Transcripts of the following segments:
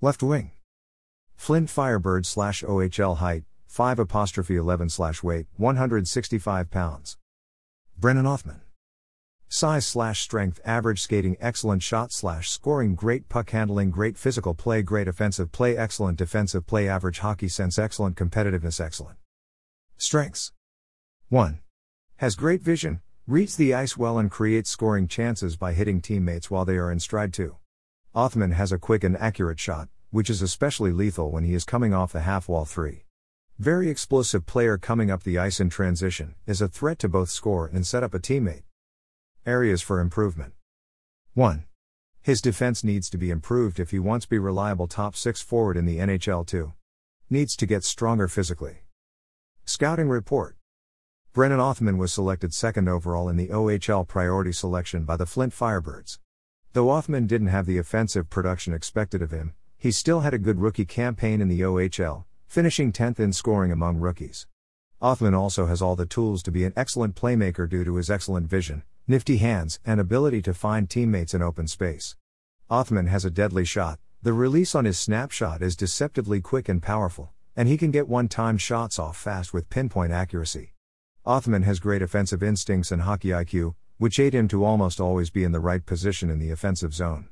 Left wing. Flint Firebirds /OHL height, 5'11" weight, 165 pounds. Brennan Othmann. Size /strength, average skating, excellent shot /scoring, great puck handling, great physical play, great offensive play, excellent defensive play, average hockey sense, excellent competitiveness, excellent. Strengths. 1. Has great vision, reads the ice well and creates scoring chances by hitting teammates while they are in stride. 2. Othmann has a quick and accurate shot, which is especially lethal when he is coming off the half wall. 3. Very explosive player coming up the ice in transition, is a threat to both score and set up a teammate. Areas for improvement. 1. His defense needs to be improved if he wants to be reliable top 6 forward in the NHL. 2. Needs to get stronger physically. Scouting report. Brennan Othmann was selected 2nd overall in the OHL priority selection by the Flint Firebirds. Though Othmann didn't have the offensive production expected of him, he still had a good rookie campaign in the OHL, finishing 10th in scoring among rookies. Othmann also has all the tools to be an excellent playmaker due to his excellent vision, nifty hands, and ability to find teammates in open space. Othmann has a deadly shot, the release on his snapshot is deceptively quick and powerful, and he can get one-time shots off fast with pinpoint accuracy. Othmann has great offensive instincts and hockey IQ, which aid him to almost always be in the right position in the offensive zone.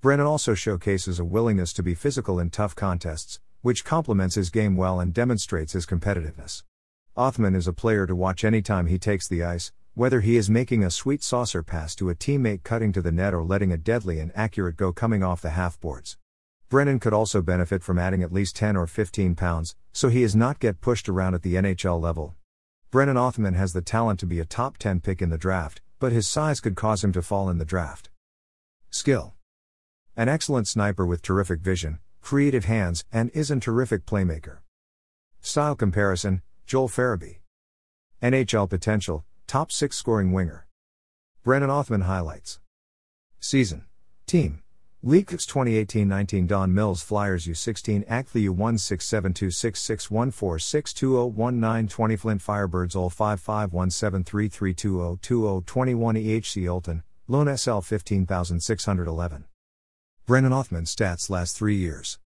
Brennan also showcases a willingness to be physical in tough contests, which complements his game well and demonstrates his competitiveness. Othmann is a player to watch anytime he takes the ice, whether he is making a sweet saucer pass to a teammate, cutting to the net, or letting a deadly and accurate go coming off the half boards. Brennan could also benefit from adding at least 10 or 15 pounds, so he is not get pushed around at the NHL level. Brennan Othmann has the talent to be a top 10 pick in the draft, but his size could cause him to fall in the draft. Skill. An excellent sniper with terrific vision, creative hands, and is a terrific playmaker. Style comparison, Joel Farabee. NHL potential, top 6 scoring winger. Brennan Othmann highlights. Season. Team. League 2018-19 Don Mills Flyers U16 Actly U1672661462001920 Flint Firebirds OL5517332020021 EHC Olten, Loan SL 15611. Brennan Othmann stats last 3 years.